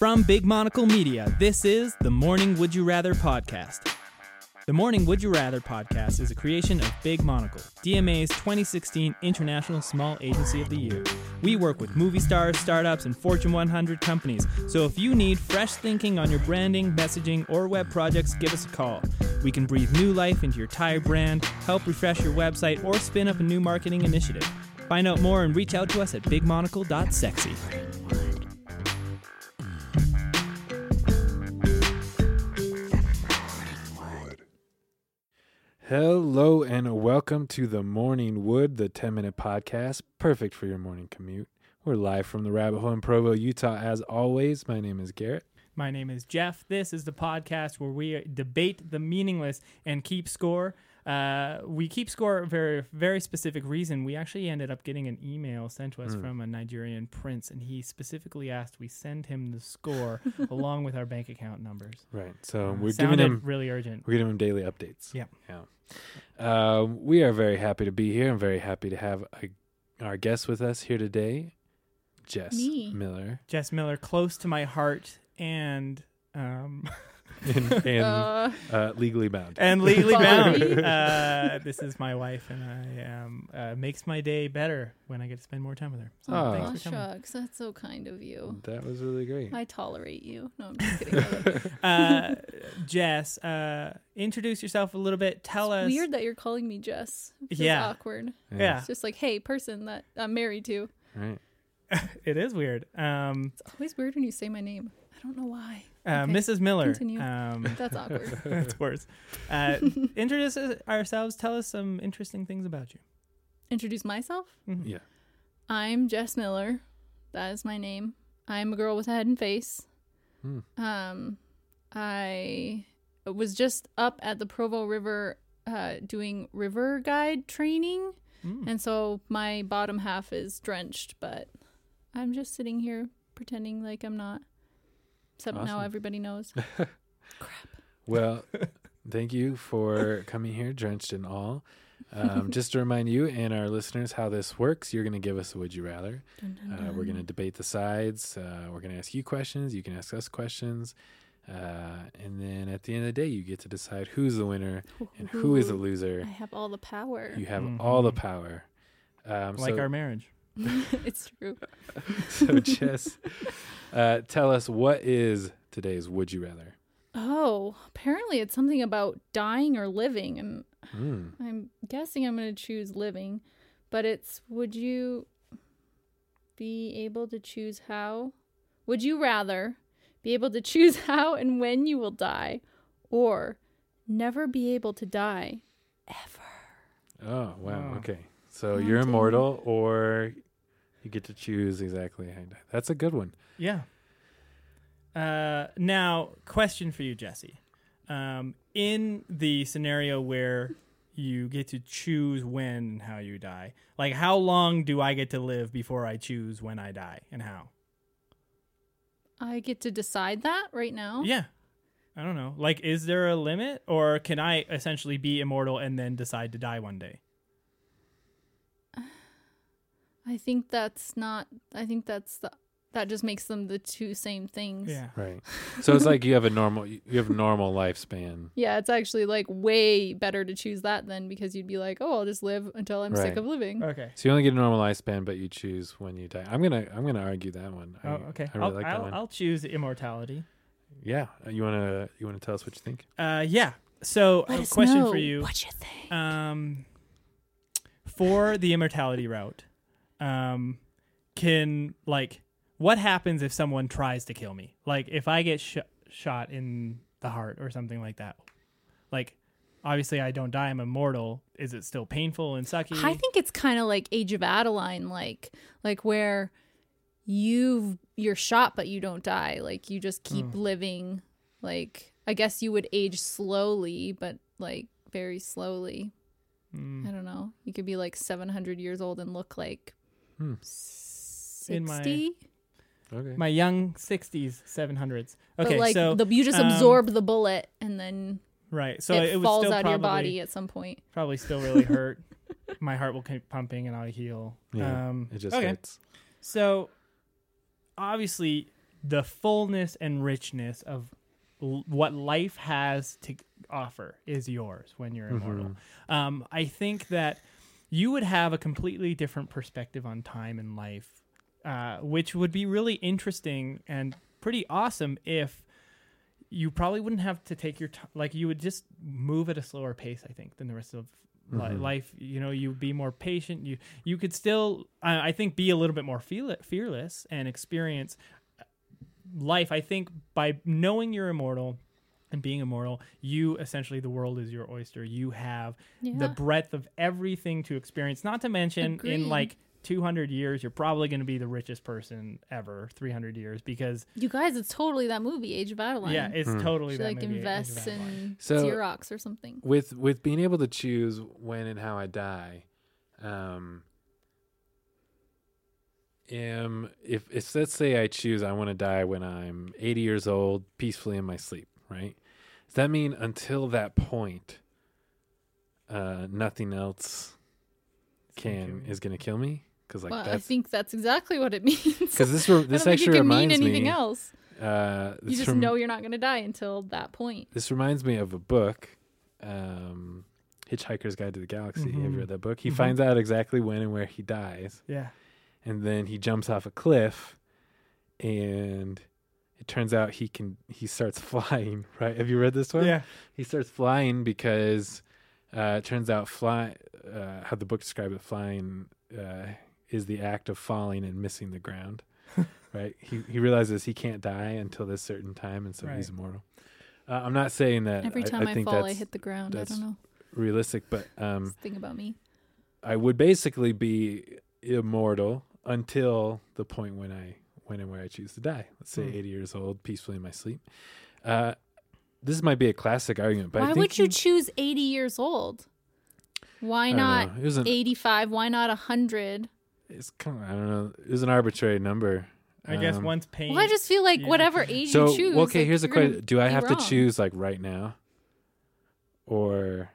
From Big Monocle Media, this is The Morning Would You Rather Podcast. The Morning Would You Rather Podcast is a creation of Big Monocle, DMA's 2016 International Small Agency of the Year. We work with movie stars, startups, and Fortune 100 companies, so if you need fresh thinking on your branding, messaging, or web projects, give us a call. We can breathe new life into your tire brand, help refresh your website, or spin up a new marketing initiative. Find out more and reach out to us at BigMonocle.sexy. Hello and welcome to The Morning Wood, the 10-minute podcast, perfect for your morning commute. We're live from the rabbit hole in Provo, Utah, as always. My name is Garrett. My name is Jeff. This is the podcast where we debate the meaningless and keep score. We keep score for a very, very specific reason. We actually ended up getting an email sent to us from a Nigerian prince, and he specifically asked we send him the score along with our bank account numbers. Right. So we're giving him really urgent. We're giving him daily updates. Yeah. Yeah. We are very happy to be here. I'm very happy to have our guest with us here today, Jess Miller. Jess Miller, close to my heart and legally bound. And legally bound. This is my wife, and I am makes my day better when I get to spend more time with her. So thanks for coming. Shucks, that's so kind of you. That was really great. I tolerate you. No, I'm just kidding. Jess, introduce yourself a little bit. Tell us. It's weird that you're calling me Jess. Yeah. It's awkward. Yeah. It's just like, hey, person that I'm married to. Right. It is weird. It's always weird when you say my name. I don't know why. Okay, Mrs. Miller. That's awkward. That's worse. Introduce ourselves. Tell us some interesting things about you. Introduce myself? Mm-hmm. Yeah. I'm Jess Miller. That is my name. I'm a girl with a head and face. I was just up at the Provo River doing river guide training. And so my bottom half is drenched, but I'm just sitting here pretending like I'm not. Except now everybody knows. Crap. Well, thank you for coming here, drenched in all. Just to remind you and our listeners how this works, you're going to give us a would you rather. Dun, dun, dun. We're going to debate the sides. We're going to ask you questions. You can ask us questions. And then at the end of the day, you get to decide who's the winner and who is the loser. I have all the power. You have all the power. Our marriage. It's true. So Jess, tell us, what is today's would you rather? Oh, apparently it's something about dying or living, and I'm guessing I'm going to choose living. But it's, would you be able to choose how? Would you rather be able to choose how and when you will die, or never be able to die ever? Oh, wow. Okay. So you're immortal, or you get to choose exactly how you die. That's a good one. Yeah. Now, question for you, Jesse. In the scenario where you get to choose when and how you die, like, how long do I get to live before I choose when I die and how? I get to decide that right now? Yeah. I don't know. Like, is there a limit, or can I essentially be immortal and then decide to die one day? That just makes them the two same things. Yeah. Right. So it's like you have a normal lifespan. Yeah, it's actually like way better to choose that then, because you'd be like, oh, I'll just live until I'm sick of living. Okay. So you only get a normal lifespan, but you choose when you die. I'm gonna argue that one. Oh, okay. I really like that one. I'll choose immortality. Yeah. You wanna tell us what you think? Yeah. So I have a question for you. What you think? For the immortality route. What happens if someone tries to kill me? Like, if I get shot in the heart or something like that, like, obviously I don't die, I'm immortal. Is it still painful and sucky? I think it's kind of like Age of Adeline, like where you're shot, but you don't die. Like, you just keep living. Like, I guess you would age slowly, but like very slowly. I don't know. You could be like 700 years old and look like 60? In my young 60s, 700s. Okay, but like, so you just absorb the bullet, and then so it falls out of your body at some point. Probably still really hurt. My heart will keep pumping, and I'll heal. Yeah, it just hurts. So obviously, the fullness and richness of what life has to offer is yours when you're immortal. Mm-hmm. I think that you would have a completely different perspective on time and life, which would be really interesting and pretty awesome if you probably wouldn't have to take your time. Like, you would just move at a slower pace, I think, than the rest of life. You know, you'd be more patient. You could still, I think, be a little bit more fearless and experience life. I think by knowing you're immortal and being immortal, you essentially, the world is your oyster. You have the breadth of everything to experience, not to mention in like 200 years, you're probably going to be the richest person ever, 300 years, because... You guys, it's totally that movie, Age of Adeline. Yeah, it's totally that movie. Like, invest in Xerox or something. With being able to choose when and how I die, if let's say I choose I want to die when I'm 80 years old, peacefully in my sleep, right? Does that mean until that point, nothing else is going to kill me? Because I think that's exactly what it means. Because this actually reminds me. Anything else? You just know you're not going to die until that point. This reminds me of a book, Hitchhiker's Guide to the Galaxy. Mm-hmm. Have you read that book? He finds out exactly when and where he dies. Yeah, and then he jumps off a cliff, and it turns out he starts flying. Right? Have you read this one? Yeah, he starts flying because it turns out how the book described it, flying is the act of falling and missing the ground, right? He realizes he can't die until this certain time, and so he's immortal. I'm not saying that every time I think fall, I hit the ground. I don't know. Realistic, but this thing about me, I would basically be immortal until the point when and where I choose to die. Let's say 80 years old, peacefully in my sleep. This might be a classic argument, but why would you choose 80 years old? Why not 85? Why not 100? It's kind of, I don't know. It was an arbitrary number. I guess one's pain. Well, I just feel like whatever age you choose. Okay, here's the question: do I have to choose like right now, or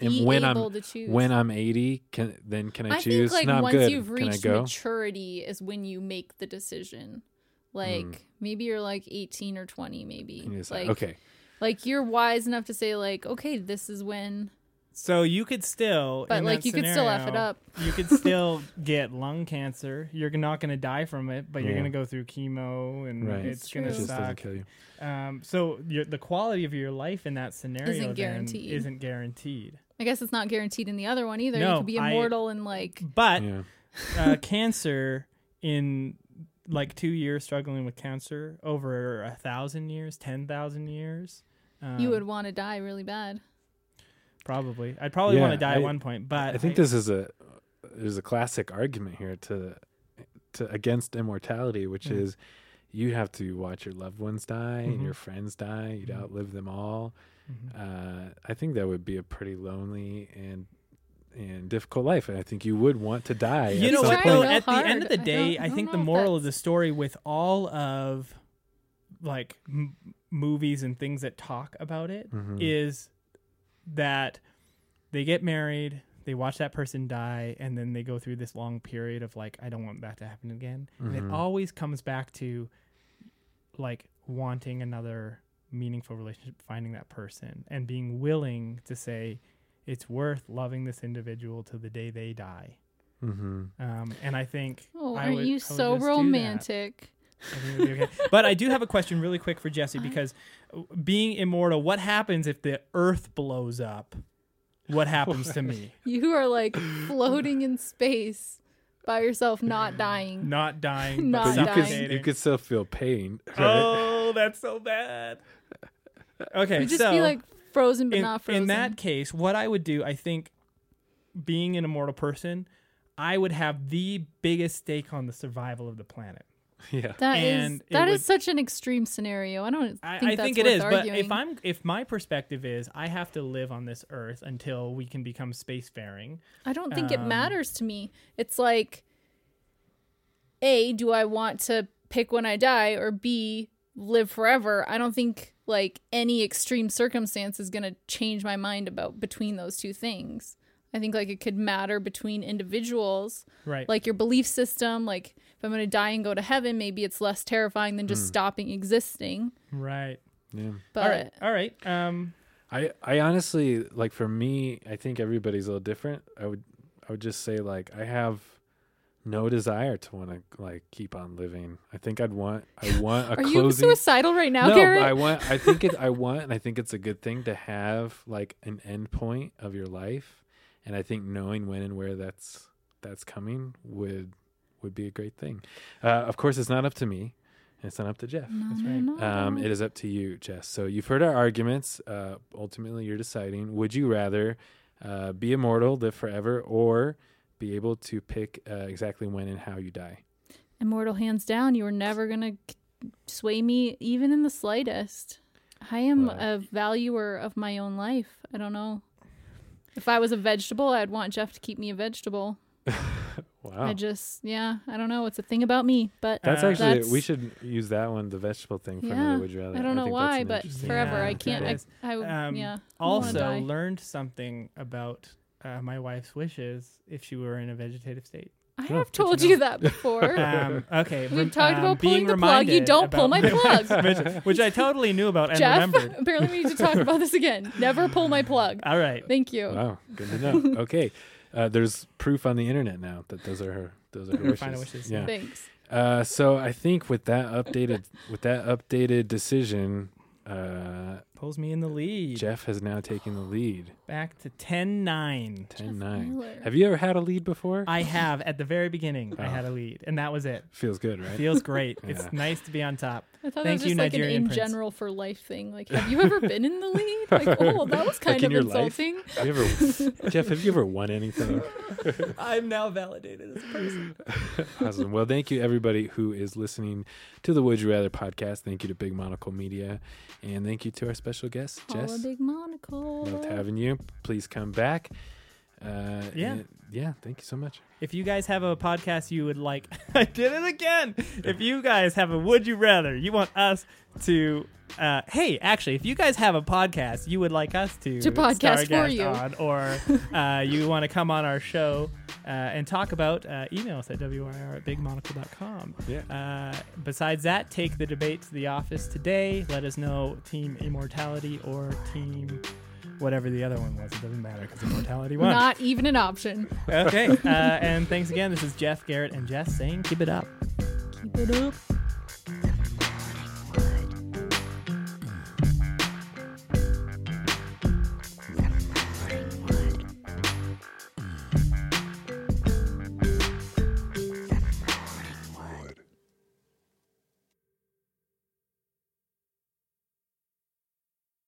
when I'm 80? Can I choose? I think like once you've reached maturity is when you make the decision. Like maybe you're like 18 or 20, maybe. Like, okay, like you're wise enough to say like, okay, this is when. So you could still, but like you could still F it up. You could still get lung cancer. You're not going to die from it, but you're going to go through chemo, and it's going to suck. Kill you. So the quality of your life in that scenario isn't guaranteed. I guess it's not guaranteed in the other one either. No, you could be immortal and like, but cancer in like 2 years, struggling with cancer over 1,000 years, 10,000 years. You would want to die really bad. Probably. I'd probably want to die at one point, but I think this is there's a classic argument here to against immortality, which is you have to watch your loved ones die and your friends die. You'd outlive them all. Mm-hmm. I think that would be a pretty lonely and difficult life, and I think you would want to die. You know what, though? At the end of the day, I think the moral of the story with all of like movies and things that talk about it is that they get married, they watch that person die, and then they go through this long period of like, I don't want that to happen again. Mm-hmm. And it always comes back to like wanting another meaningful relationship, finding that person, and being willing to say it's worth loving this individual to the day they die. Mm-hmm. And I think, I would so romantic. I think it would be okay. But I do have a question really quick for Jesse, because being immortal, what happens if the earth blows up? What happens to me? You are like floating in space by yourself, not dying. Not dying. Not dying. You could still feel pain. Right? Oh, that's so bad. Okay, you just be like frozen but not frozen. In that case, what I would do, I think, being an immortal person, I would have the biggest stake on the survival of the planet. Yeah, that is such an extreme scenario. I think it is, arguing. But if my perspective is I have to live on this earth until we can become spacefaring, I don't think it matters to me. It's like, A, do I want to pick when I die, or B, live forever? I don't think like any extreme circumstance is going to change my mind about between those two things. I think like it could matter between individuals, right? Like your belief system, like. I'm going to die and go to heaven, maybe it's less terrifying than just stopping existing. Right. Yeah. But All right. I honestly, like, for me, I think everybody's a little different. I would just say, like, I have no desire to want to, like, keep on living. I think I want a closing. Are you suicidal right now, Garrett? No, I think it's a good thing to have, like, an end point of your life. And I think knowing when and where that's coming would be a great thing. Of course, it's not up to me. It's not up to Jeff. No, that's right. No. It is up to you, Jess. So you've heard our arguments. Ultimately, you're deciding, would you rather be immortal, live forever, or be able to pick exactly when and how you die? Immortal, hands down. You are never going to sway me even in the slightest. I am a valuer of my own life. I don't know. If I was a vegetable, I'd want Jeff to keep me a vegetable. Wow. I just, I don't know. It's a thing about me, but that's we should use that one, the vegetable thing for me. Would you rather? I don't know why, but forever I can't. I also learned something about my wife's wishes if she were in a vegetative state. I have told you that before. Okay. We've talked about pulling the plug. You don't pull my plug. which I totally knew about and Jeff, remembered. Apparently we need to talk about this again. Never pull my plug. All right. Thank you. Wow. Good to know. Okay. There's proof on the internet now that those are her wishes. Final wishes. Yeah. Thanks. So I think with that updated decision, pulls me in the lead. Jeff has now taken the lead. Back to 10-9. 10-9. Have you ever had a lead before? I have. At the very beginning, I had a lead, and that was it. Feels good, right? Feels great. Yeah. It's nice to be on top. I thought that was just like an in general for life thing. Like, have you ever been in the lead? Like, oh, that was kind of insulting. Jeff, have you ever won anything? I'm now validated as a person. Awesome. Well, thank you, everybody who is listening to the Would You Rather podcast. Thank you to Big Monocle Media. And thank you to our special guest, Jess. Hello, Big Monocle. Loved having you. Please come back. Thank you so much. If you guys have a podcast you would like, I did it again. If you guys have a Would You Rather, you want us to, if you guys have a podcast you would like us to podcast for you on, or you want to come on our show and talk about, email us at WIR@BigMonocle.com. Yeah. Besides that, take the debate to the office today. Let us know Team Immortality or Team whatever the other one was. It doesn't matter because immortality won. Not even an option. Okay. And thanks again. This is Jeff, Garrett, and Jess saying keep it up. Keep it up.